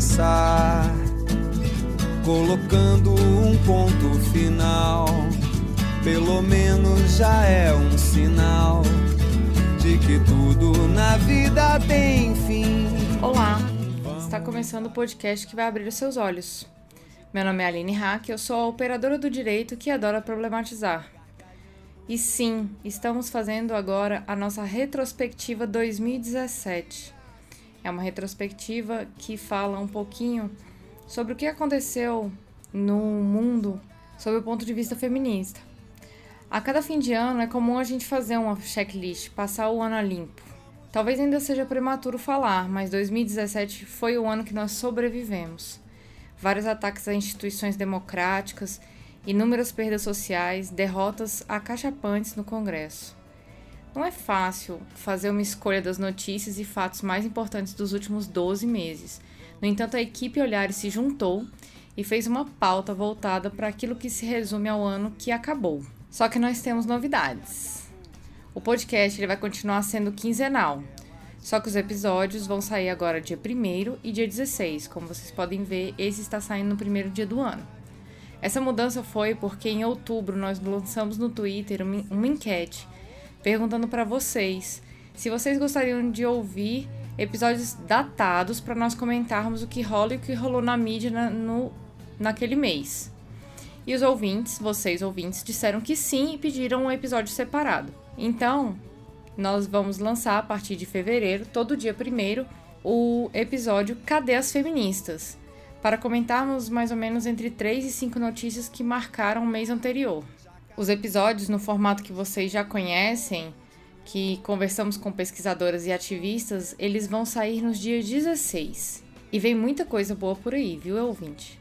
começar, colocando um ponto final. Pelo menos já é um sinal de que tudo na vida tem fim. Olá, está começando o podcast que vai abrir os seus olhos. Meu nome é Aline Hacke, eu sou a operadora do direito que adora problematizar. E sim, estamos fazendo agora a nossa retrospectiva 2017. É uma retrospectiva que fala um pouquinho sobre o que aconteceu no mundo sob o ponto de vista feminista. A cada fim de ano é comum a gente fazer uma checklist, passar o ano a limpo. Talvez ainda seja prematuro falar, mas 2017 foi o ano que nós sobrevivemos. Vários ataques a instituições democráticas, inúmeras perdas sociais, derrotas acachapantes no Congresso. Não é fácil fazer uma escolha das notícias e fatos mais importantes dos últimos 12 meses. No entanto, a equipe Olhares se juntou e fez uma pauta voltada para aquilo que se resume ao ano que acabou. Só que nós temos novidades. O podcast ele vai continuar sendo quinzenal, só que os episódios vão sair agora dia 1º e dia 16. Como vocês podem ver, esse está saindo no primeiro dia do ano. Essa mudança foi porque em outubro nós lançamos no Twitter uma enquete perguntando para vocês se vocês gostariam de ouvir episódios datados para nós comentarmos o que rola e o que rolou na mídia naquele mês. E os ouvintes, vocês ouvintes, disseram que sim e pediram um episódio separado. Então, nós vamos lançar a partir de fevereiro, todo dia 1º, o episódio Cadê as Feministas? Para comentarmos mais ou menos entre 3 e 5 notícias que marcaram o mês anterior. Os episódios no formato que vocês já conhecem, que conversamos com pesquisadoras e ativistas, eles vão sair nos dias 16. E vem muita coisa boa por aí, viu, ouvinte?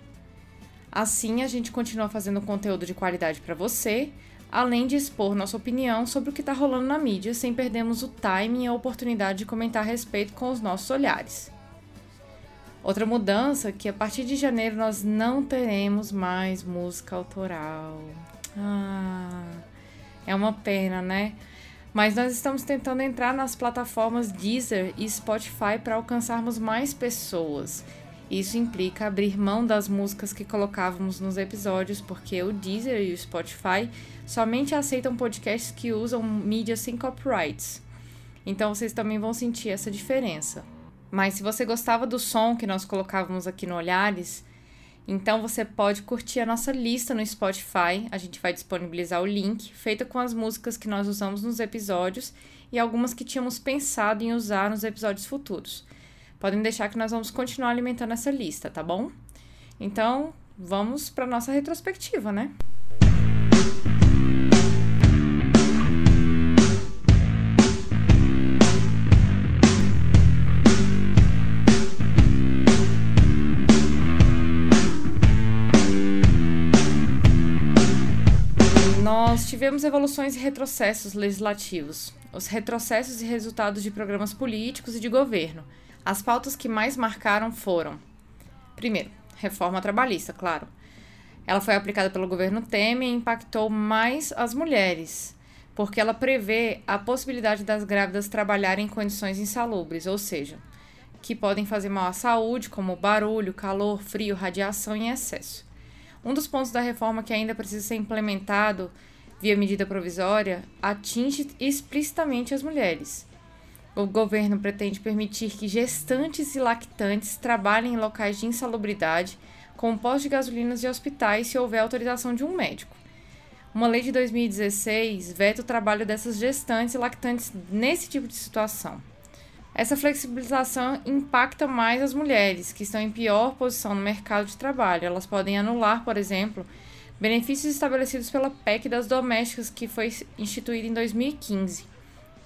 Assim, a gente continua fazendo conteúdo de qualidade para você, além de expor nossa opinião sobre o que está rolando na mídia, sem perdermos o timing e a oportunidade de comentar a respeito com os nossos olhares. Outra mudança é que a partir de janeiro nós não teremos mais música autoral. É uma pena, né? Mas nós estamos tentando entrar nas plataformas Deezer e Spotify para alcançarmos mais pessoas. Isso implica abrir mão das músicas que colocávamos nos episódios, porque o Deezer e o Spotify somente aceitam podcasts que usam mídia sem copyrights. Então vocês também vão sentir essa diferença. Mas se você gostava do som que nós colocávamos aqui no Olhares, então você pode curtir a nossa lista no Spotify. A gente vai disponibilizar o link, feita com as músicas que nós usamos nos episódios e algumas que tínhamos pensado em usar nos episódios futuros. Podem deixar que nós vamos continuar alimentando essa lista, tá bom? Então, vamos para nossa retrospectiva, né? Nós tivemos evoluções e retrocessos legislativos, os retrocessos e resultados de programas políticos e de governo. As pautas que mais marcaram foram: primeiro, reforma trabalhista, claro. Ela foi aplicada pelo governo Temer e impactou mais as mulheres, porque ela prevê a possibilidade das grávidas trabalharem em condições insalubres, ou seja, que podem fazer mal à saúde, como barulho, calor, frio, radiação em excesso. Um dos pontos da reforma que ainda precisa ser implementado via medida provisória atinge explicitamente as mulheres. O governo pretende permitir que gestantes e lactantes trabalhem em locais de insalubridade, como postos de gasolinas e hospitais, se houver autorização de um médico. Uma lei de 2016 veta o trabalho dessas gestantes e lactantes nesse tipo de situação. Essa flexibilização impacta mais as mulheres, que estão em pior posição no mercado de trabalho. Elas podem anular, por exemplo, benefícios estabelecidos pela PEC das domésticas, que foi instituída em 2015.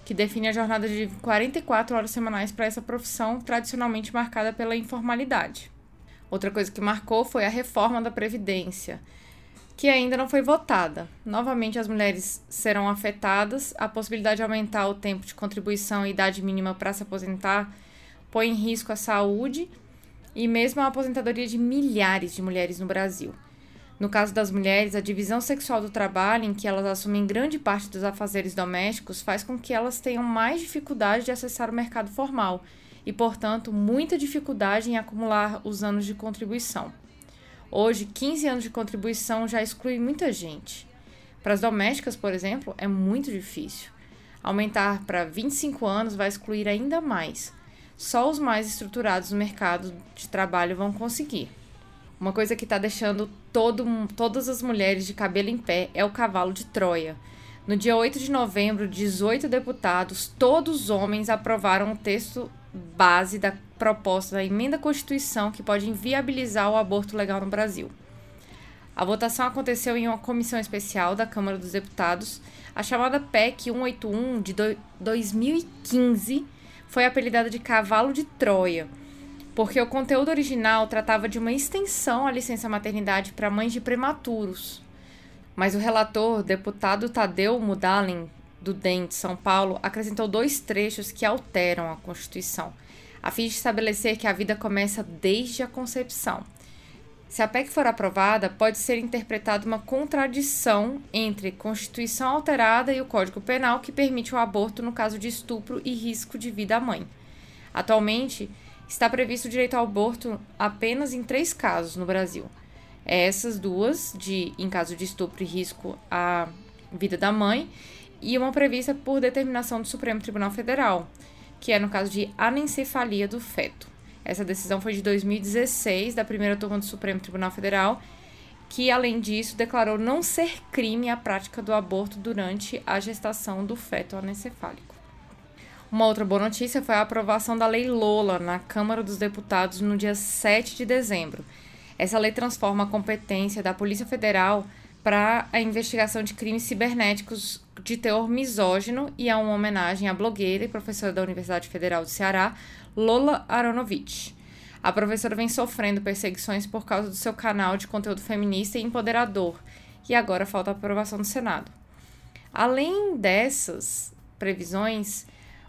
Que define a jornada de 44 horas semanais para essa profissão tradicionalmente marcada pela informalidade. Outra coisa que marcou foi a reforma da Previdência, que ainda não foi votada. Novamente, as mulheres serão afetadas, a possibilidade de aumentar o tempo de contribuição e idade mínima para se aposentar põe em risco a saúde e mesmo a aposentadoria de milhares de mulheres no Brasil. No caso das mulheres, a divisão sexual do trabalho, em que elas assumem grande parte dos afazeres domésticos, faz com que elas tenham mais dificuldade de acessar o mercado formal e, portanto, muita dificuldade em acumular os anos de contribuição. Hoje, 15 anos de contribuição já exclui muita gente. Para as domésticas, por exemplo, é muito difícil. Aumentar para 25 anos vai excluir ainda mais. Só os mais estruturados no mercado de trabalho vão conseguir. Uma coisa que está deixando todas as mulheres de cabelo em pé é o cavalo de Troia. No dia 8 de novembro, 18 deputados, todos homens, aprovaram o texto base da proposta da emenda à Constituição que pode inviabilizar o aborto legal no Brasil. A votação aconteceu em uma comissão especial da Câmara dos Deputados. A chamada PEC 181 de 2015 foi apelidada de Cavalo de Troia, porque o conteúdo original tratava de uma extensão à licença maternidade para mães de prematuros. Mas o relator, deputado Tadeu Mudalen, do DEM de São Paulo, acrescentou 2 trechos que alteram a Constituição, a fim de estabelecer que a vida começa desde a concepção. Se a PEC for aprovada, pode ser interpretada uma contradição entre Constituição alterada e o Código Penal, que permite o aborto no caso de estupro e risco de vida à mãe. Atualmente, está previsto o direito ao aborto apenas em 3 casos no Brasil. Essas duas, em caso de estupro e risco à vida da mãe, e uma prevista por determinação do Supremo Tribunal Federal, que é no caso de anencefalia do feto. Essa decisão foi de 2016, da primeira turma do Supremo Tribunal Federal, que, além disso, declarou não ser crime a prática do aborto durante a gestação do feto anencefálico. Uma outra boa notícia foi a aprovação da Lei Lola na Câmara dos Deputados no dia 7 de dezembro. Essa lei transforma a competência da Polícia Federal para a investigação de crimes cibernéticos de teor misógino e é uma homenagem à blogueira e professora da Universidade Federal do Ceará, Lola Aronovich. A professora vem sofrendo perseguições por causa do seu canal de conteúdo feminista e empoderador, e agora falta a aprovação do Senado. Além dessas previsões,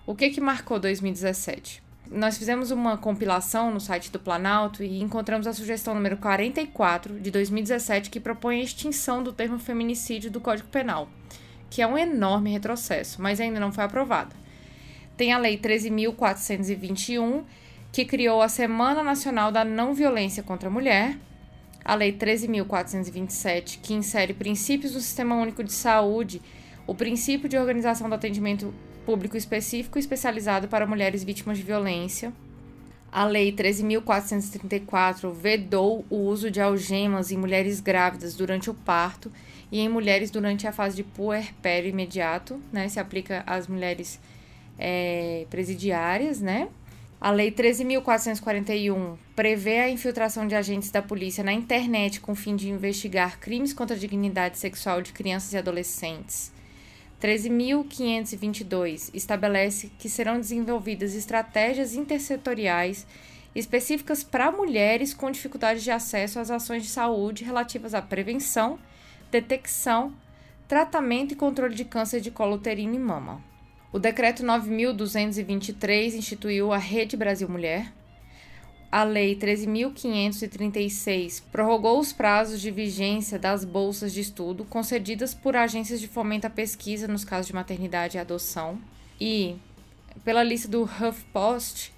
o que marcou 2017? Nós fizemos uma compilação no site do Planalto e encontramos a sugestão número 44 de 2017, que propõe a extinção do termo feminicídio do Código Penal, que é um enorme retrocesso, mas ainda não foi aprovada. Tem a Lei 13.421, que criou a Semana Nacional da Não Violência contra a Mulher, a Lei 13.427, que insere princípios do Sistema Único de Saúde, o princípio de organização do atendimento público específico e especializado para mulheres vítimas de violência. A Lei 13.434 vedou o uso de algemas em mulheres grávidas durante o parto e em mulheres durante a fase de puerpério imediato, né? Se aplica às mulheres presidiárias, né? A Lei 13.441 prevê a infiltração de agentes da polícia na internet com o fim de investigar crimes contra a dignidade sexual de crianças e adolescentes. 13.522 estabelece que serão desenvolvidas estratégias intersetoriais específicas para mulheres com dificuldades de acesso às ações de saúde relativas à prevenção, detecção, tratamento e controle de câncer de colo uterino e mama. O Decreto 9.223 instituiu a Rede Brasil Mulher. A Lei 13.536 prorrogou os prazos de vigência das bolsas de estudo concedidas por agências de fomento à pesquisa nos casos de maternidade e adoção. E, pela lista do HuffPost,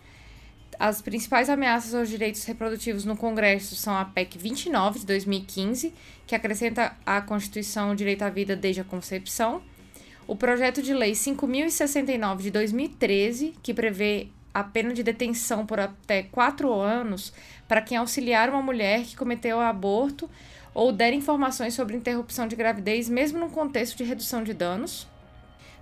as principais ameaças aos direitos reprodutivos no Congresso são a PEC 29 de 2015, que acrescenta à Constituição o direito à vida desde a concepção, o Projeto de Lei 5.069 de 2013, que prevê a pena de detenção por até 4 anos para quem auxiliar uma mulher que cometeu aborto ou der informações sobre interrupção de gravidez, mesmo num contexto de redução de danos.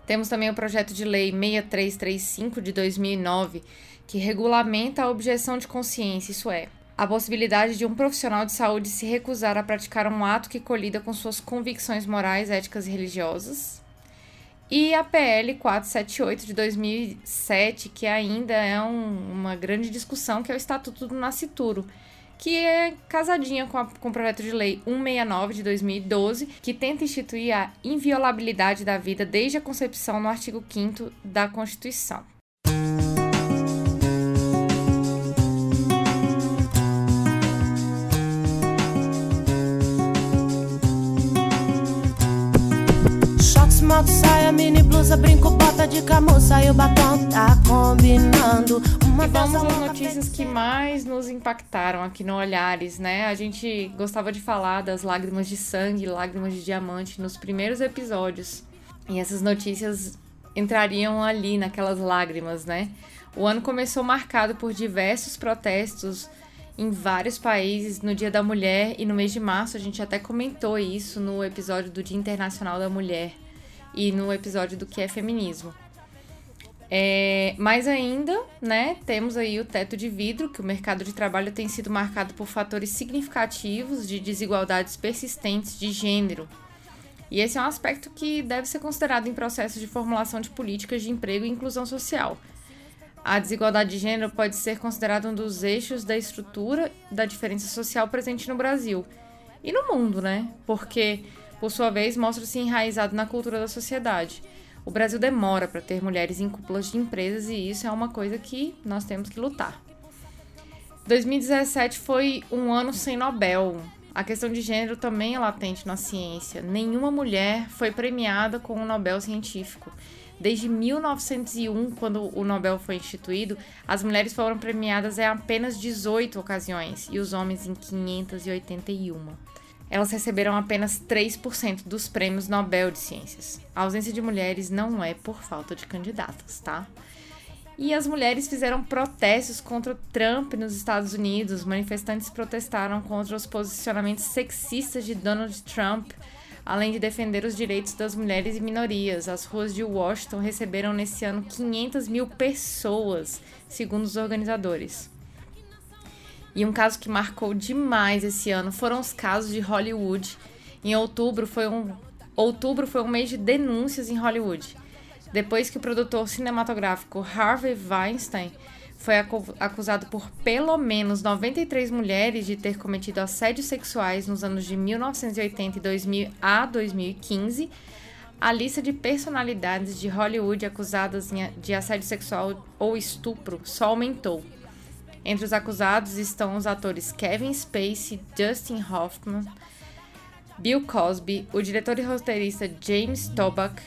Temos também o Projeto de Lei 6.335 de 2009, que regulamenta a objeção de consciência, isso é, a possibilidade de um profissional de saúde se recusar a praticar um ato que colida com suas convicções morais, éticas e religiosas. E a PL 478 de 2007, que ainda é uma grande discussão, que é o Estatuto do Nascituro, que é casadinha com o Projeto de Lei 169 de 2012, que tenta instituir a inviolabilidade da vida desde a concepção no artigo 5º da Constituição. Saia, mini blusa, brinco, bota de camurça e o batom tá combinando. E vamos às notícias que mais nos impactaram aqui no Olhares, né? A gente gostava de falar das lágrimas de sangue, lágrimas de diamante nos primeiros episódios. E essas notícias entrariam ali naquelas lágrimas, né? O ano começou marcado por diversos protestos em vários países no Dia da Mulher e no mês de março a gente até comentou isso no episódio do Dia Internacional da Mulher e no episódio do que é feminismo. Mas ainda, né, temos aí o teto de vidro, que o mercado de trabalho tem sido marcado por fatores significativos de desigualdades persistentes de gênero. E esse é um aspecto que deve ser considerado em processos de formulação de políticas de emprego e inclusão social. A desigualdade de gênero pode ser considerada um dos eixos da estrutura da diferença social presente no Brasil e no mundo, né? Porque, por sua vez, mostra-se enraizado na cultura da sociedade. O Brasil demora para ter mulheres em cúpulas de empresas e isso é uma coisa que nós temos que lutar. 2017 foi um ano sem Nobel. A questão de gênero também é latente na ciência. Nenhuma mulher foi premiada com um Nobel científico. Desde 1901, quando o Nobel foi instituído, as mulheres foram premiadas em apenas 18 ocasiões e os homens em 581. Elas receberam apenas 3% dos prêmios Nobel de ciências. A ausência de mulheres não é por falta de candidatas, tá? E as mulheres fizeram protestos contra Trump nos Estados Unidos. Manifestantes protestaram contra os posicionamentos sexistas de Donald Trump, além de defender os direitos das mulheres e minorias. As ruas de Washington receberam nesse ano 500 mil pessoas, segundo os organizadores. E um caso que marcou demais esse ano foram os casos de Hollywood. Em outubro foi um mês de denúncias em Hollywood, depois que o produtor cinematográfico Harvey Weinstein foi acusado por pelo menos 93 mulheres de ter cometido assédios sexuais nos anos de 1980 e 2000 a 2015. A lista de personalidades de Hollywood acusadas de assédio sexual ou estupro só aumentou. Entre os acusados estão os atores Kevin Spacey, Dustin Hoffman, Bill Cosby, o diretor e roteirista James Toback,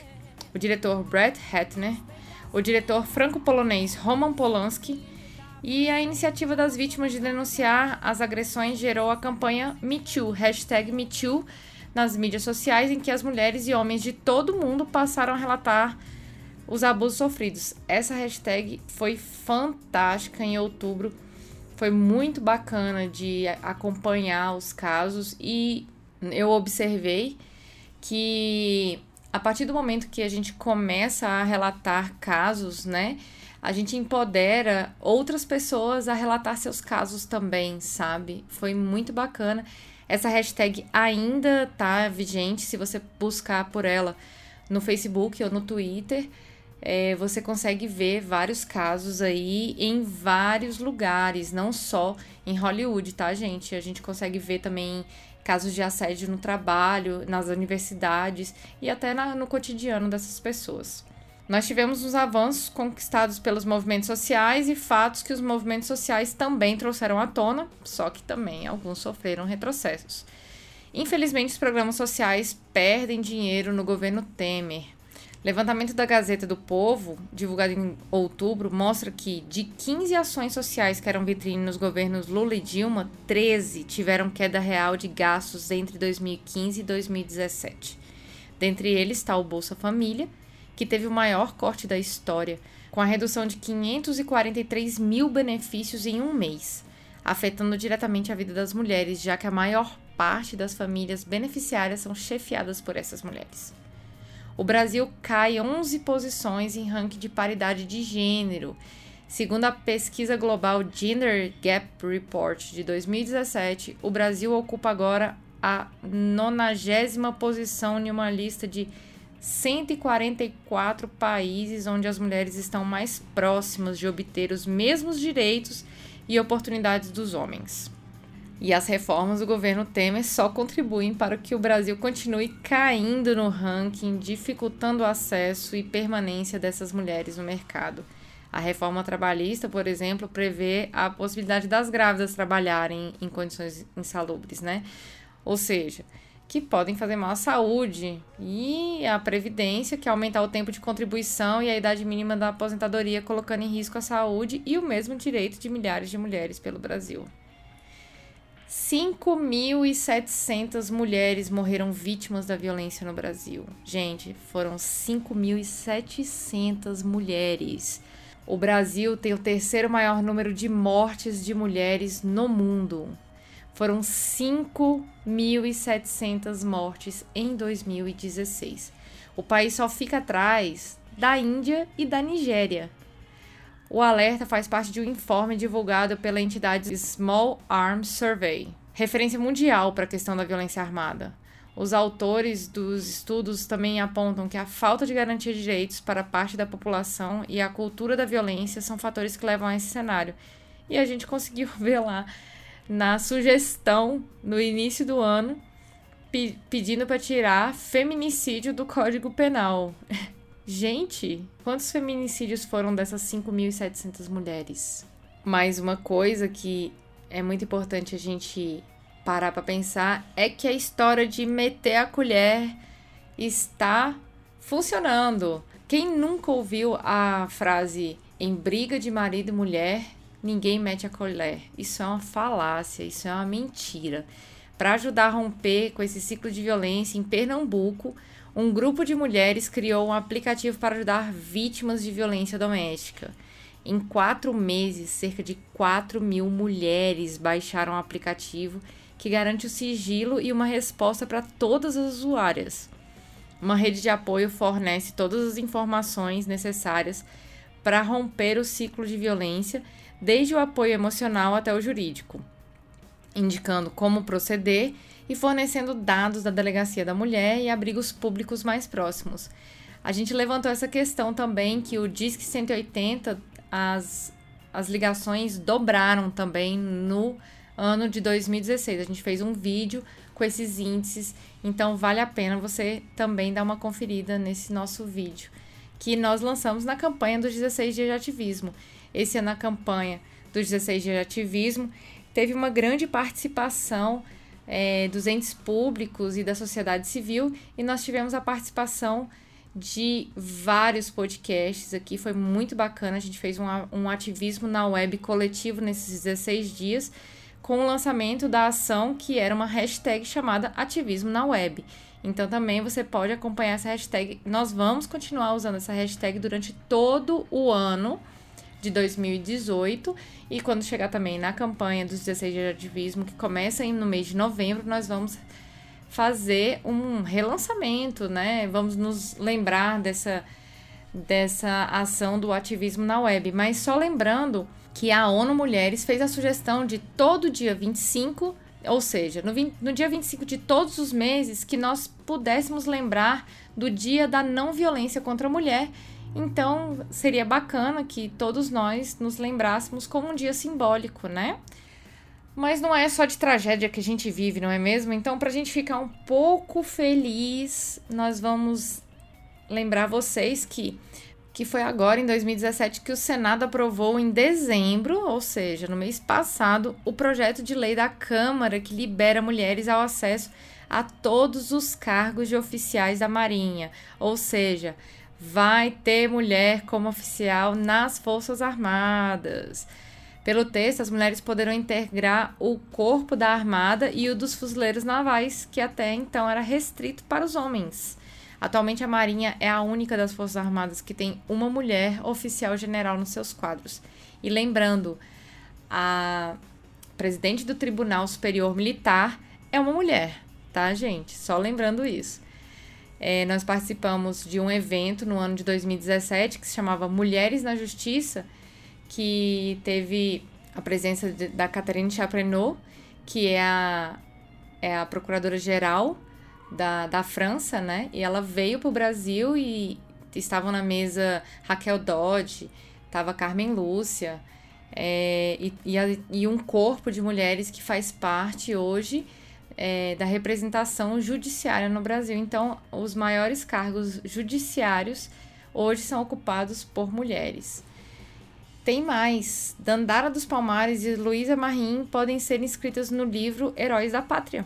o diretor Brett Ratner, o diretor franco-polonês Roman Polanski, e a iniciativa das vítimas de denunciar as agressões gerou a campanha MeToo, #MeToo, nas mídias sociais, em que as mulheres e homens de todo mundo passaram a relatar os abusos sofridos. Essa hashtag foi fantástica em outubro, foi muito bacana de acompanhar os casos e eu observei que a partir do momento que a gente começa a relatar casos, né, a gente empodera outras pessoas a relatar seus casos também, sabe? Foi muito bacana. Essa hashtag ainda tá vigente, se você buscar por ela no Facebook ou no Twitter, você consegue ver vários casos aí em vários lugares, não só em Hollywood, tá, gente? A gente consegue ver também casos de assédio no trabalho, nas universidades e até no cotidiano dessas pessoas. Nós tivemos uns avanços conquistados pelos movimentos sociais e fatos que os movimentos sociais também trouxeram à tona, só que também alguns sofreram retrocessos. Infelizmente, os programas sociais perdem dinheiro no governo Temer. Levantamento da Gazeta do Povo, divulgado em outubro, mostra que de 15 ações sociais que eram vitrine nos governos Lula e Dilma, 13 tiveram queda real de gastos entre 2015 e 2017. Dentre eles está o Bolsa Família, que teve o maior corte da história, com a redução de 543 mil benefícios em um mês, afetando diretamente a vida das mulheres, já que a maior parte das famílias beneficiárias são chefiadas por essas mulheres. O Brasil cai 11 posições em ranking de paridade de gênero. Segundo a pesquisa global Gender Gap Report de 2017, o Brasil ocupa agora a 90ª posição em uma lista de 144 países onde as mulheres estão mais próximas de obter os mesmos direitos e oportunidades dos homens. E as reformas do governo Temer só contribuem para que o Brasil continue caindo no ranking, dificultando o acesso e permanência dessas mulheres no mercado. A reforma trabalhista, por exemplo, prevê a possibilidade das grávidas trabalharem em condições insalubres, né? Ou seja, que podem fazer mal à saúde, e a Previdência, que aumenta o tempo de contribuição e a idade mínima da aposentadoria, colocando em risco a saúde e o mesmo direito de milhares de mulheres pelo Brasil. 5.700 mulheres morreram vítimas da violência no Brasil. Gente, foram 5.700 mulheres. O Brasil tem o terceiro maior número de mortes de mulheres no mundo. Foram 5.700 mortes em 2016. O país só fica atrás da Índia e da Nigéria. O alerta faz parte de um informe divulgado pela entidade Small Arms Survey, referência mundial para a questão da violência armada. Os autores dos estudos também apontam que a falta de garantia de direitos para parte da população e a cultura da violência são fatores que levam a esse cenário. E a gente conseguiu ver lá na sugestão, no início do ano, pedindo para tirar feminicídio do Código Penal. Gente, quantos feminicídios foram dessas 5.700 mulheres? Mas uma coisa que é muito importante a gente parar para pensar é que a história de meter a colher está funcionando. Quem nunca ouviu a frase "em briga de marido e mulher, ninguém mete a colher"? Isso é uma falácia, isso é uma mentira. Para ajudar a romper com esse ciclo de violência, em Pernambuco, um grupo de mulheres criou um aplicativo para ajudar vítimas de violência doméstica. Em 4 meses, cerca de 4.000 mulheres baixaram o aplicativo, que garante o sigilo e uma resposta para todas as usuárias. Uma rede de apoio fornece todas as informações necessárias para romper o ciclo de violência, desde o apoio emocional até o jurídico, indicando como proceder e fornecendo dados da Delegacia da Mulher e abrigos públicos mais próximos. A gente levantou essa questão também, que o Disque 180, as ligações dobraram também no ano de 2016. A gente fez um vídeo com esses índices, então vale a pena você também dar uma conferida nesse nosso vídeo, que nós lançamos na campanha dos 16 dias de ativismo. Esse ano, a campanha dos 16 dias de ativismo teve uma grande participação dos entes públicos e da sociedade civil, e nós tivemos a participação de vários podcasts aqui, foi muito bacana. A gente fez um ativismo na web coletivo nesses 16 dias, com o lançamento da ação, que era uma hashtag chamada Ativismo na Web. Então também você pode acompanhar essa hashtag. Nós vamos continuar usando essa hashtag durante todo o ano de 2018, e quando chegar também na campanha dos 16 dias de ativismo, que começa no mês de novembro, nós vamos fazer um relançamento, né? Vamos nos lembrar dessa ação do ativismo na web. Mas só lembrando que a ONU Mulheres fez a sugestão de todo dia 25, ou seja, no dia 25 de todos os meses, que nós pudéssemos lembrar do Dia da Não Violência contra a Mulher. Então, seria bacana que todos nós nos lembrássemos como um dia simbólico, né? Mas não é só de tragédia que a gente vive, não é mesmo? Então, para a gente ficar um pouco feliz, nós vamos lembrar vocês que foi agora, em 2017, que o Senado aprovou em dezembro, ou seja, no mês passado, o projeto de lei da Câmara que libera mulheres ao acesso a todos os cargos de oficiais da Marinha, ou seja, vai ter mulher como oficial nas Forças Armadas. Pelo texto, as mulheres poderão integrar o corpo da Armada e o dos fuzileiros navais, que até então era restrito para os homens. Atualmente, a Marinha é a única das Forças Armadas que tem uma mulher oficial general nos seus quadros. E lembrando, a presidente do Tribunal Superior Militar é uma mulher, tá, gente? Só lembrando isso. Nós participamos de um evento no ano de 2017 que se chamava Mulheres na Justiça, que teve a presença da Catherine Chaprenot, que é a procuradora-geral da França, né? E ela veio para o Brasil e estavam na mesa Raquel Dodge, estava Carmen Lúcia, e um corpo de mulheres que faz parte hoje da representação judiciária no Brasil. Então, os maiores cargos judiciários hoje são ocupados por mulheres. Tem mais. Dandara dos Palmares e Luísa Mahin podem ser inscritas no livro Heróis da Pátria.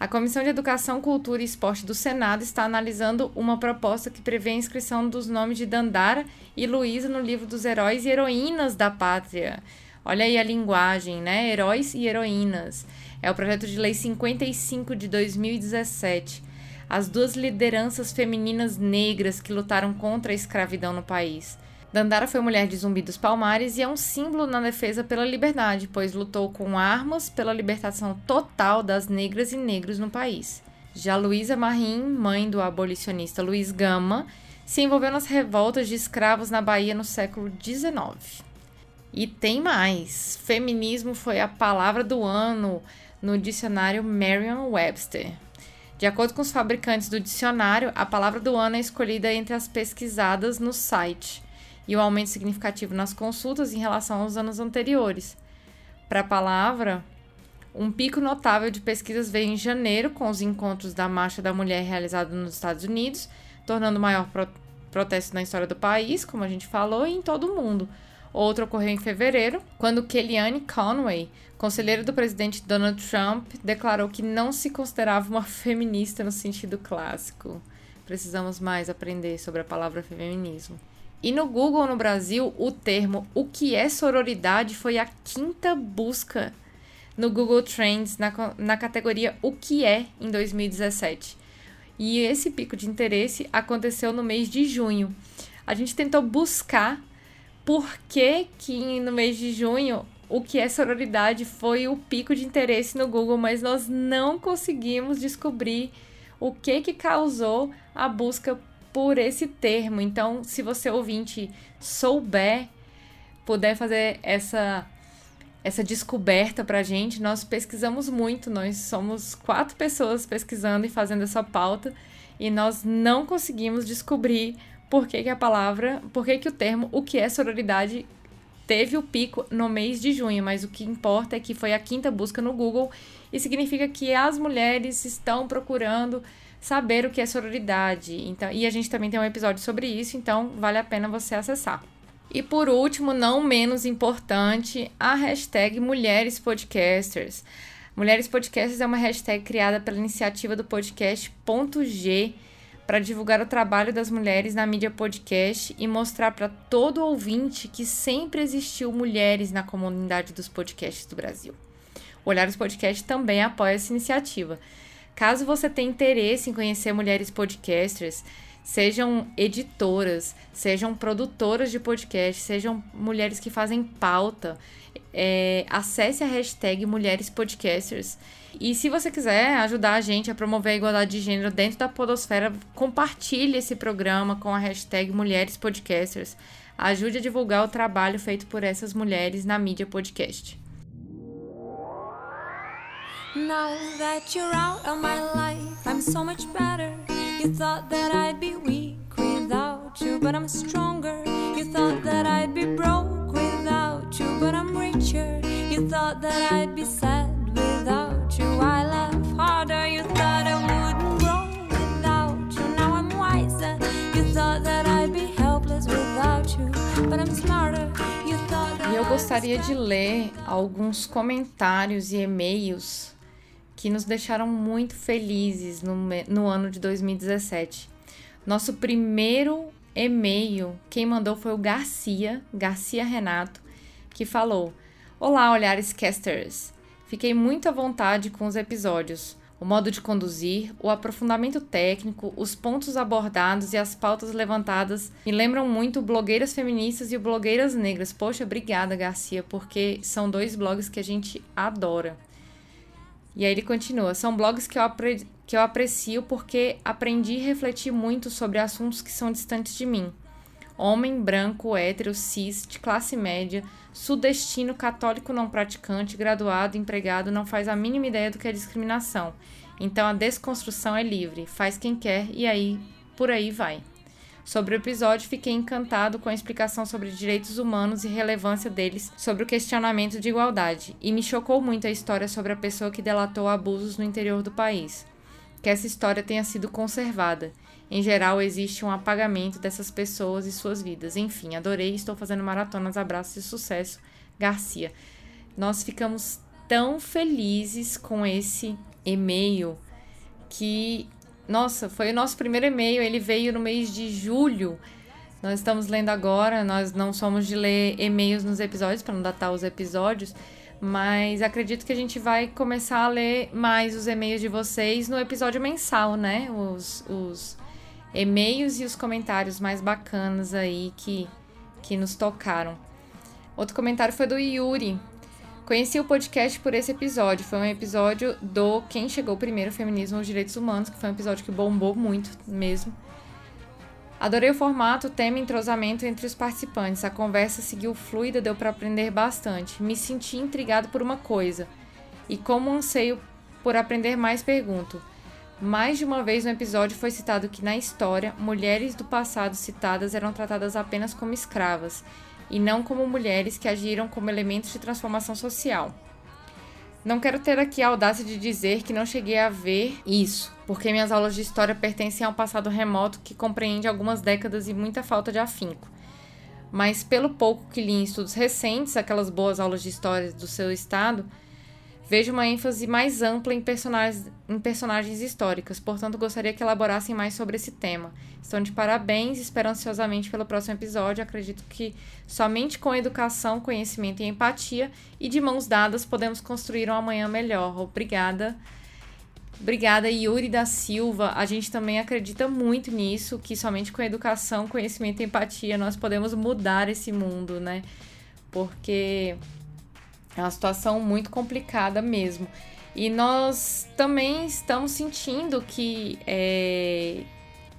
A Comissão de Educação, Cultura e Esporte do Senado está analisando uma proposta que prevê a inscrição dos nomes de Dandara e Luísa no livro dos heróis e heroínas da pátria. Olha aí a linguagem, né? Heróis e heroínas. É o Projeto de Lei 55 de 2017. As duas lideranças femininas negras que lutaram contra a escravidão no país. Dandara foi mulher de Zumbi dos Palmares e é um símbolo na defesa pela liberdade, pois lutou com armas pela libertação total das negras e negros no país. Já Luísa Mahin, mãe do abolicionista Luiz Gama, se envolveu nas revoltas de escravos na Bahia no século XIX. E tem mais! Feminismo foi a palavra do ano no dicionário Merriam-Webster. De acordo com os fabricantes do dicionário, a palavra do ano é escolhida entre as pesquisadas no site. E um aumento significativo nas consultas em relação aos anos anteriores. Para a palavra, um pico notável de pesquisas veio em janeiro com os encontros da Marcha da Mulher realizado nos Estados Unidos, tornando o maior protesto na história do país, como a gente falou, e em todo o mundo. Outro ocorreu em fevereiro, quando Kellyanne Conway, conselheira do presidente Donald Trump, declarou que não se considerava uma feminista no sentido clássico. Precisamos mais aprender sobre a palavra feminismo. E no Google, no Brasil, o termo "O que é sororidade" foi a quinta busca no Google Trends, na categoria "O que é" em 2017. E esse pico de interesse aconteceu no mês de junho. A gente tentou buscar por que no mês de junho "O que é sororidade" foi o pico de interesse no Google, mas nós não conseguimos descobrir o que causou a busca por esse termo. Então, se você, ouvinte, souber, puder fazer essa descoberta pra gente, nós pesquisamos muito, nós somos 4 pessoas pesquisando e fazendo essa pauta, e nós não conseguimos descobrir por que o termo "O que é sororidade" teve o pico no mês de junho, mas o que importa é que foi a quinta busca no Google, e significa que as mulheres estão procurando saber o que é sororidade, então, e a gente também tem um episódio sobre isso, então vale a pena você acessar. E por último, não menos importante, a hashtag Mulheres Podcasters. Mulheres Podcasters é uma hashtag criada pela iniciativa do podcast .g para divulgar o trabalho das mulheres na mídia podcast e mostrar para todo ouvinte que sempre existiu mulheres na comunidade dos podcasts do Brasil. O Olhares Podcast também apoia essa iniciativa. Caso você tenha interesse em conhecer mulheres podcasters, sejam editoras, sejam produtoras de podcast, sejam mulheres que fazem pauta, acesse a hashtag Mulheres Podcasters. E se você quiser ajudar a gente a promover a igualdade de gênero dentro da podosfera, compartilhe esse programa com a hashtag Mulheres Podcasters. Ajude a divulgar o trabalho feito por essas mulheres na mídia podcast. Now that you're out of my life, I'm so much better. You thought that I'd be weak without you, but I'm stronger. You thought that I'd be broke without you, but I'm richer. You thought that I'd be sad without you, I laugh harder. You thought I wouldn't grow without you, now I'm wiser. You thought that I'd be helpless without you, but I'm smarter. You thought that. E eu gostaria de ler alguns comentários e e-mails que nos deixaram muito felizes no ano de 2017. Nosso primeiro e-mail, quem mandou foi o Garcia Renato, que falou: "Olá, Olhares Casters. Fiquei muito à vontade com os episódios, o modo de conduzir, o aprofundamento técnico, os pontos abordados e as pautas levantadas me lembram muito Blogueiras Feministas e o Blogueiras Negras." Poxa, obrigada, Garcia, porque são 2 blogs que a gente adora. E aí ele continua: "São blogs que eu aprecio porque aprendi e refleti muito sobre assuntos que são distantes de mim. Homem, branco, hétero, cis, de classe média, sudestino, católico não praticante, graduado, empregado, não faz a mínima ideia do que é discriminação. Então a desconstrução é livre, faz quem quer e aí, por aí vai. Sobre o episódio, fiquei encantado com a explicação sobre direitos humanos e relevância deles sobre o questionamento de igualdade, e me chocou muito a história sobre a pessoa que delatou abusos no interior do país. Que essa história tenha sido conservada. Em geral, existe um apagamento dessas pessoas e suas vidas. Enfim, adorei, estou fazendo maratonas, abraços e sucesso, Garcia." Nós ficamos tão felizes com esse e-mail que... Nossa, foi o nosso primeiro e-mail, ele veio no mês de julho. Nós estamos lendo agora, nós não somos de ler e-mails nos episódios, para não datar os episódios, mas acredito que a gente vai começar a ler mais os e-mails de vocês no episódio mensal, né? Os e-mails e os comentários mais bacanas aí que nos tocaram. Outro comentário foi do Yuri. Conheci o podcast por esse episódio. Foi um episódio do Quem Chegou Primeiro, Feminismo aos Direitos Humanos, que foi um episódio que bombou muito mesmo. Adorei o formato, tema e entrosamento entre os participantes. A conversa seguiu fluida, deu para aprender bastante. Me senti intrigado por uma coisa. E como anseio por aprender mais, pergunto. Mais de uma vez no episódio foi citado que na história, mulheres do passado citadas eram tratadas apenas como escravas, e não como mulheres que agiram como elementos de transformação social. Não quero ter aqui a audácia de dizer que não cheguei a ver isso, porque minhas aulas de história pertencem a um passado remoto que compreende algumas décadas e muita falta de afinco. Mas pelo pouco que li em estudos recentes, aquelas boas aulas de história do seu estado, vejo uma ênfase mais ampla em personagens históricas, portanto gostaria que elaborassem mais sobre esse tema. Estão de parabéns, espero ansiosamente pelo próximo episódio. Acredito que somente com educação, conhecimento e empatia e de mãos dadas podemos construir um amanhã melhor. Obrigada. Obrigada, Yuri da Silva. A gente também acredita muito nisso, que somente com educação, conhecimento e empatia nós podemos mudar esse mundo, né? Porque é uma situação muito complicada mesmo. E nós também estamos sentindo que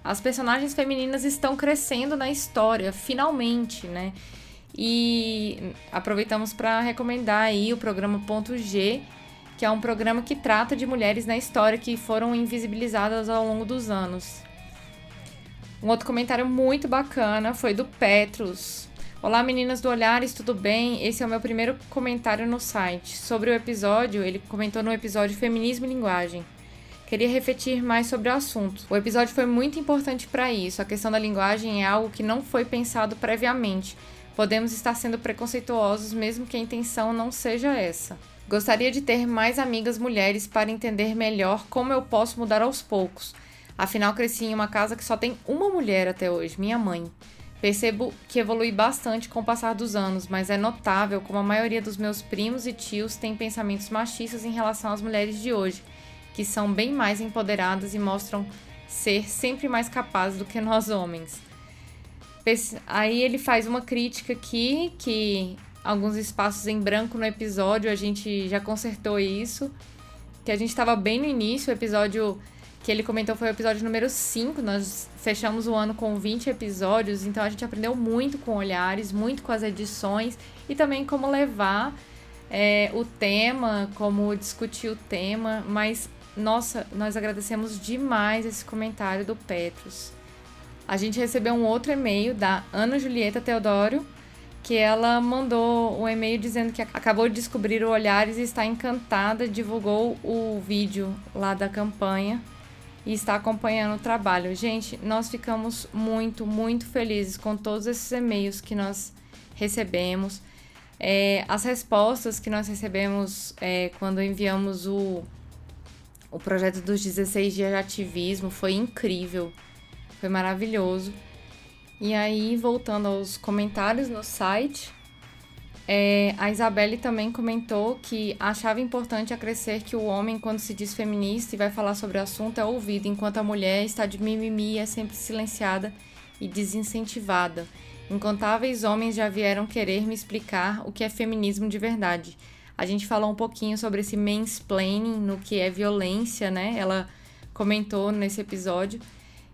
as personagens femininas estão crescendo na história, finalmente, né? E aproveitamos para recomendar aí o programa .G, que é um programa que trata de mulheres na história que foram invisibilizadas ao longo dos anos. Um outro comentário muito bacana foi do Petrus. Olá, meninas do Olhares, tudo bem? Esse é o meu primeiro comentário no site. Sobre o episódio, ele comentou no episódio Feminismo e Linguagem. Queria refletir mais sobre o assunto. O episódio foi muito importante para isso. A questão da linguagem é algo que não foi pensado previamente. Podemos estar sendo preconceituosos, mesmo que a intenção não seja essa. Gostaria de ter mais amigas mulheres para entender melhor como eu posso mudar aos poucos. Afinal, cresci em uma casa que só tem uma mulher até hoje, minha mãe. Percebo que evolui bastante com o passar dos anos, mas é notável como a maioria dos meus primos e tios tem pensamentos machistas em relação às mulheres de hoje, que são bem mais empoderadas e mostram ser sempre mais capazes do que nós homens. Aí ele faz uma crítica aqui, que alguns espaços em branco no episódio, a gente já consertou isso, que a gente estava bem no início, o episódio que ele comentou foi o episódio número 5, nós fechamos o ano com 20 episódios, então a gente aprendeu muito com Olhares, muito com as edições e também como levar o tema, como discutir o tema, mas, nossa, nós agradecemos demais esse comentário do Petrus. A gente recebeu um outro e-mail da Ana Julieta Teodoro, que ela mandou um e-mail dizendo que acabou de descobrir o Olhares e está encantada, divulgou o vídeo lá da campanha e está acompanhando o trabalho. Gente, nós ficamos muito, muito felizes com todos esses e-mails que nós recebemos. As respostas que nós recebemos quando enviamos o projeto dos 16 dias de ativismo foi incrível, foi maravilhoso. E aí, voltando aos comentários no site, a Isabelle também comentou que achava importante acrescer que o homem, quando se diz feminista e vai falar sobre o assunto, é ouvido, enquanto a mulher está de mimimi e é sempre silenciada e desincentivada. Incontáveis homens já vieram querer me explicar o que é feminismo de verdade. A gente falou um pouquinho sobre esse mansplaining, no que é violência, né? Ela comentou nesse episódio.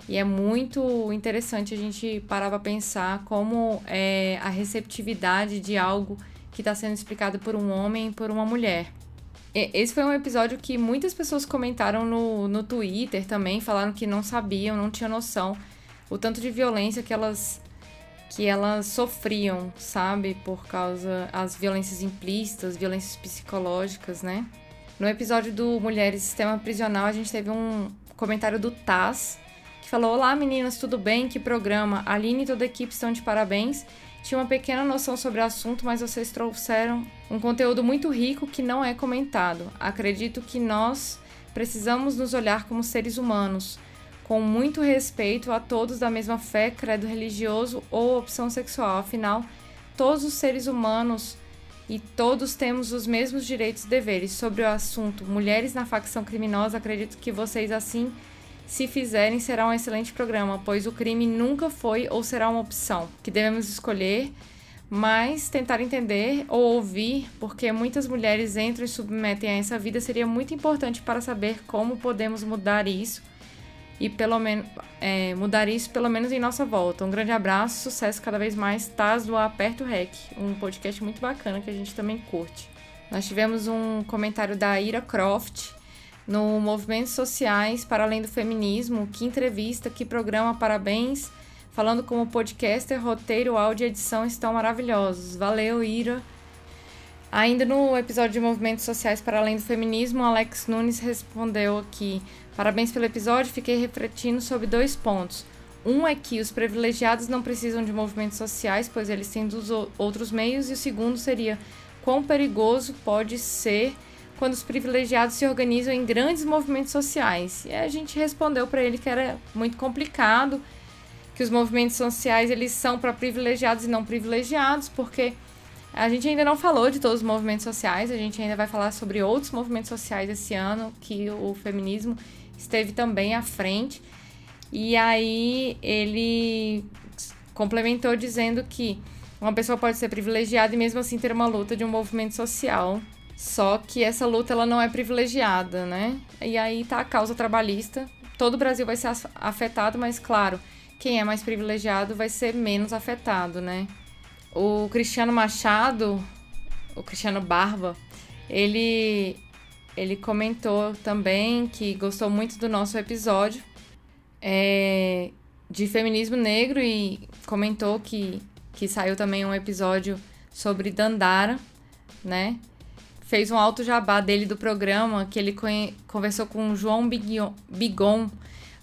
E é muito interessante a gente parar para pensar como é a receptividade de algo que está sendo explicado por um homem e por uma mulher. Esse foi um episódio que muitas pessoas comentaram no Twitter também, falaram que não sabiam, não tinham noção o tanto de violência que elas sofriam, sabe? Por causa das violências implícitas, violências psicológicas, né? No episódio do Mulheres Sistema Prisional, a gente teve um comentário do Taz, que falou: olá meninas, tudo bem? Que programa? Aline e toda a equipe estão de parabéns. Tinha uma pequena noção sobre o assunto, mas vocês trouxeram um conteúdo muito rico que não é comentado. Acredito que nós precisamos nos olhar como seres humanos, com muito respeito a todos da mesma fé, credo religioso ou opção sexual. Afinal, todos os seres humanos e todos temos os mesmos direitos e deveres. Sobre o assunto Mulheres na Facção Criminosa, acredito que vocês assim, se fizerem, será um excelente programa, pois o crime nunca foi ou será uma opção que devemos escolher, mas tentar entender ou ouvir, porque muitas mulheres entram e submetem a essa vida, seria muito importante para saber como podemos mudar isso, e mudar isso pelo menos em nossa volta. Um grande abraço, sucesso cada vez mais, Taz do Aperto Rec, um podcast muito bacana que a gente também curte. Nós tivemos um comentário da Ira Croft, no Movimentos Sociais para Além do Feminismo, que entrevista, que programa, parabéns, falando como podcaster, roteiro, áudio e edição estão maravilhosos. Valeu, Ira! Ainda no episódio de Movimentos Sociais para Além do Feminismo, Alex Nunes respondeu aqui: parabéns pelo episódio, fiquei refletindo sobre dois pontos. Um é que os privilegiados não precisam de movimentos sociais, pois eles têm dos outros meios, e o segundo seria quão perigoso pode ser quando os privilegiados se organizam em grandes movimentos sociais. E a gente respondeu para ele que era muito complicado, que os movimentos sociais eles são para privilegiados e não privilegiados, porque a gente ainda não falou de todos os movimentos sociais, a gente ainda vai falar sobre outros movimentos sociais esse ano, que o feminismo esteve também à frente. E aí ele complementou dizendo que uma pessoa pode ser privilegiada e mesmo assim ter uma luta de um movimento social. Só que essa luta ela não é privilegiada, né? E aí tá a causa trabalhista. Todo o Brasil vai ser afetado, mas claro, quem é mais privilegiado vai ser menos afetado, né? O Cristiano Machado, o Cristiano Barba, ele comentou também que gostou muito do nosso episódio de feminismo negro, e comentou que saiu também um episódio sobre Dandara, né? Fez um alto jabá dele do programa, que ele conversou com o João Bigon,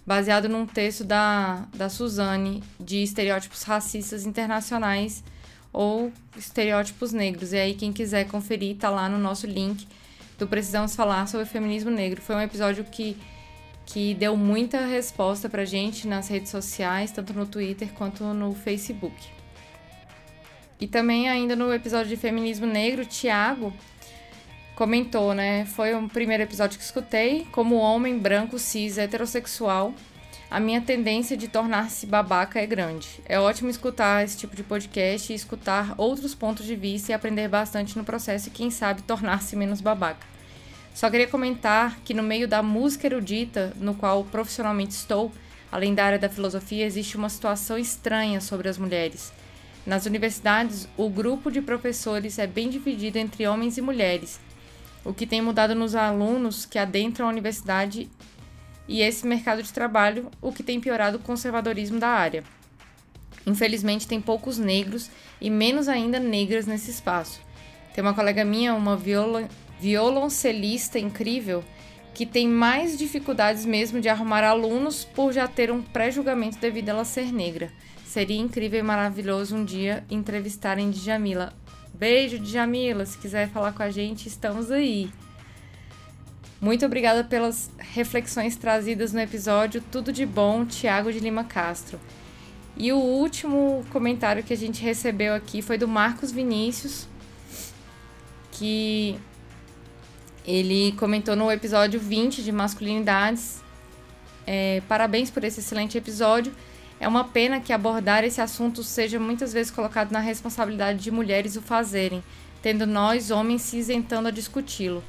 baseado num texto da Suzane, de estereótipos racistas internacionais ou estereótipos negros. E aí quem quiser conferir, tá lá no nosso link do Precisamos Falar sobre Feminismo Negro. Foi um episódio que deu muita resposta pra gente nas redes sociais, tanto no Twitter quanto no Facebook. E também ainda no episódio de Feminismo Negro, Thiago comentou, né? Foi o primeiro episódio que escutei. Como homem branco, cis, heterossexual, a minha tendência de tornar-se babaca é grande. É ótimo escutar esse tipo de podcast e escutar outros pontos de vista e aprender bastante no processo e, quem sabe, tornar-se menos babaca. Só queria comentar que no meio da música erudita, no qual profissionalmente estou, além da área da filosofia, existe uma situação estranha sobre as mulheres. Nas universidades, o grupo de professores é bem dividido entre homens e mulheres. O que tem mudado nos alunos que adentram a universidade e esse mercado de trabalho, o que tem piorado o conservadorismo da área. Infelizmente, tem poucos negros e menos ainda negras nesse espaço. Tem uma colega minha, uma violoncelista incrível, que tem mais dificuldades mesmo de arrumar alunos por já ter um pré-julgamento devido a ela ser negra. Seria incrível e maravilhoso um dia entrevistarem Djamila. Beijo, Djamila, se quiser falar com a gente, estamos aí. Muito obrigada pelas reflexões trazidas no episódio. Tudo de bom, Thiago de Lima Castro. E o último comentário que a gente recebeu aqui foi do Marcos Vinícius, que ele comentou no episódio 20 de Masculinidades. Parabéns por esse excelente episódio. É uma pena que abordar esse assunto seja muitas vezes colocado na responsabilidade de mulheres o fazerem, tendo nós, homens, se isentando a discuti-lo.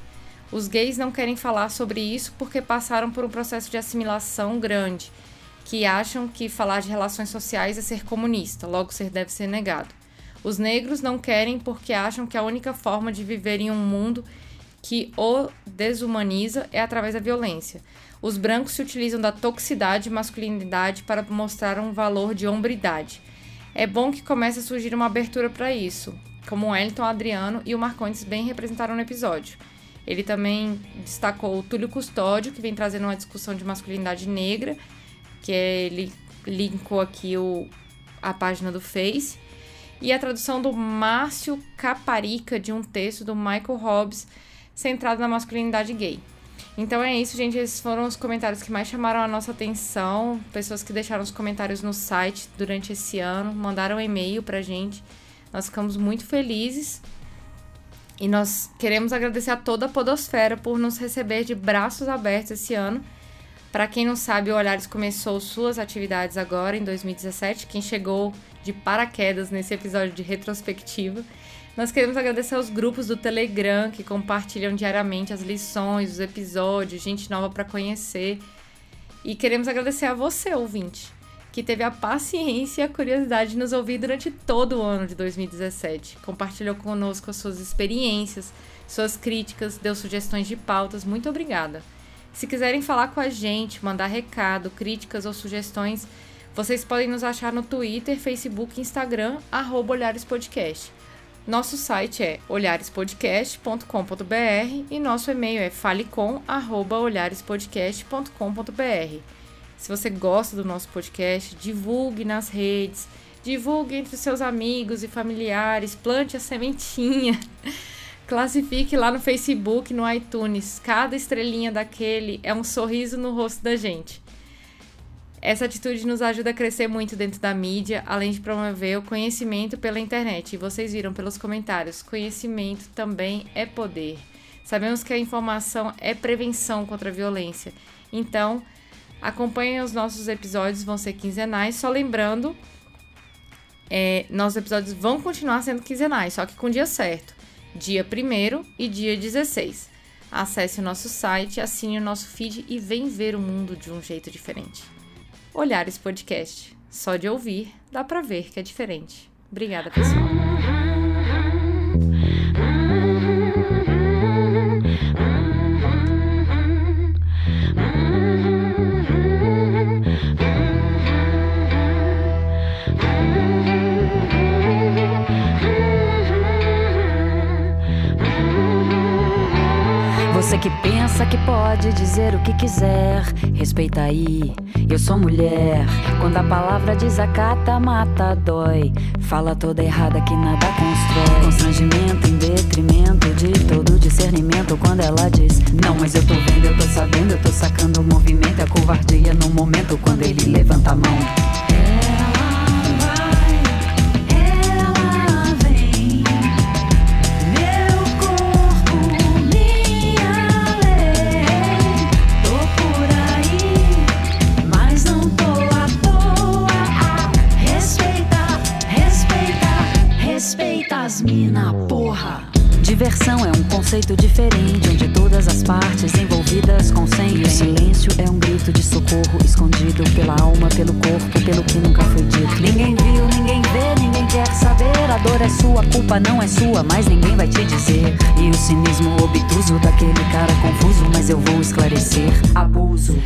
Os gays não querem falar sobre isso porque passaram por um processo de assimilação grande, que acham que falar de relações sociais é ser comunista, logo deve ser negado. Os negros não querem porque acham que a única forma de viver em um mundo que o desumaniza é através da violência. Os brancos se utilizam da toxicidade e masculinidade para mostrar um valor de hombridade. É bom que comece a surgir uma abertura para isso, como o Elton Adriano e o Marcondes bem representaram no episódio. Ele também destacou o Túlio Custódio, que vem trazendo uma discussão de masculinidade negra, que ele linkou aqui a página do Face, e a tradução do Márcio Caparica de um texto do Michael Hobbes centrado na masculinidade gay. Então é isso, gente. Esses foram os comentários que mais chamaram a nossa atenção. Pessoas que deixaram os comentários no site durante esse ano, mandaram um e-mail pra gente. Nós ficamos muito felizes. E nós queremos agradecer a toda a podosfera por nos receber de braços abertos esse ano. Para quem não sabe, o Olhares começou suas atividades agora, em 2017. Quem chegou de paraquedas nesse episódio de retrospectiva. Nós queremos agradecer aos grupos do Telegram, que compartilham diariamente as lições, os episódios, gente nova para conhecer. E queremos agradecer a você, ouvinte, que teve a paciência e a curiosidade de nos ouvir durante todo o ano de 2017. Compartilhou conosco as suas experiências, suas críticas, deu sugestões de pautas. Muito obrigada. Se quiserem falar com a gente, mandar recado, críticas ou sugestões, vocês podem nos achar no Twitter, Facebook e Instagram, @olharespodcast. Nosso site é olharespodcast.com.br e nosso e-mail é falecom@olharespodcast.com.br. Se você gosta do nosso podcast, divulgue nas redes, divulgue entre seus amigos e familiares, plante a sementinha, classifique lá no Facebook, no iTunes. Cada estrelinha daquele é um sorriso no rosto da gente. Essa atitude nos ajuda a crescer muito dentro da mídia, além de promover o conhecimento pela internet. E vocês viram pelos comentários, conhecimento também é poder. Sabemos que a informação é prevenção contra a violência. Então, acompanhem os nossos episódios, vão ser quinzenais. Só lembrando, nossos episódios vão continuar sendo quinzenais, só que com dia certo. Dia 1º e dia 16. Acesse o nosso site, assine o nosso feed e vem ver o mundo de um jeito diferente. Olhares Podcast. Só de ouvir, dá pra ver que é diferente. Obrigada, pessoal. Você que pensa que pode dizer o que quiser, respeita aí, eu sou mulher. Quando a palavra desacata, mata, dói. Fala toda errada que nada constrói. Constrangimento em detrimento de todo discernimento. Quando ela diz, não, mas eu tô vendo, eu tô sabendo, eu tô sacando o movimento. É covardia no momento quando ele levanta a mão. Diversão é um conceito diferente, onde todas as partes envolvidas consentem. O silêncio é um grito de socorro, escondido pela alma, pelo corpo, pelo que nunca foi dito. Ninguém viu, ninguém vê, ninguém quer saber. A dor é sua, a culpa não é sua, mas ninguém vai te dizer. E o cinismo obtuso daquele cara confuso, mas eu vou esclarecer. Abuso.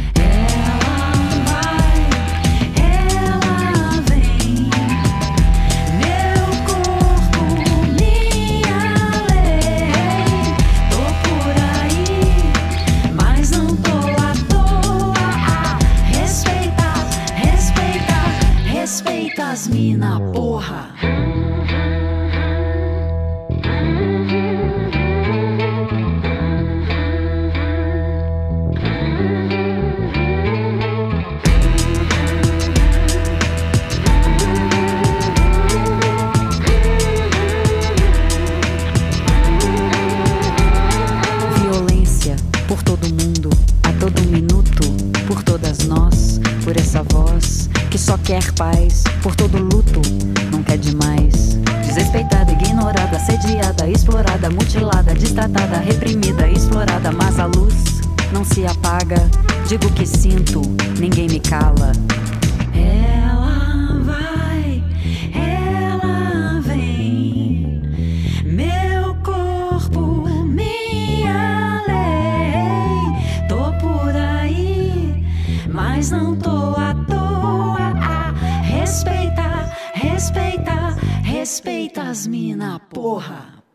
Mina, porra. Violência por todo mundo, a todo minuto, por todas nós, por essa voz que só quer paz. Por todo luto, não quer demais. Desrespeitada, ignorada, assediada, explorada, mutilada, destratada, reprimida, explorada. Mas a luz não se apaga. Digo o que sinto, ninguém me cala. Ela vai, ela vem. Meu corpo, minha lei. Tô por aí, mas não tô à toa. Respeita, respeita, respeita as mina, porra.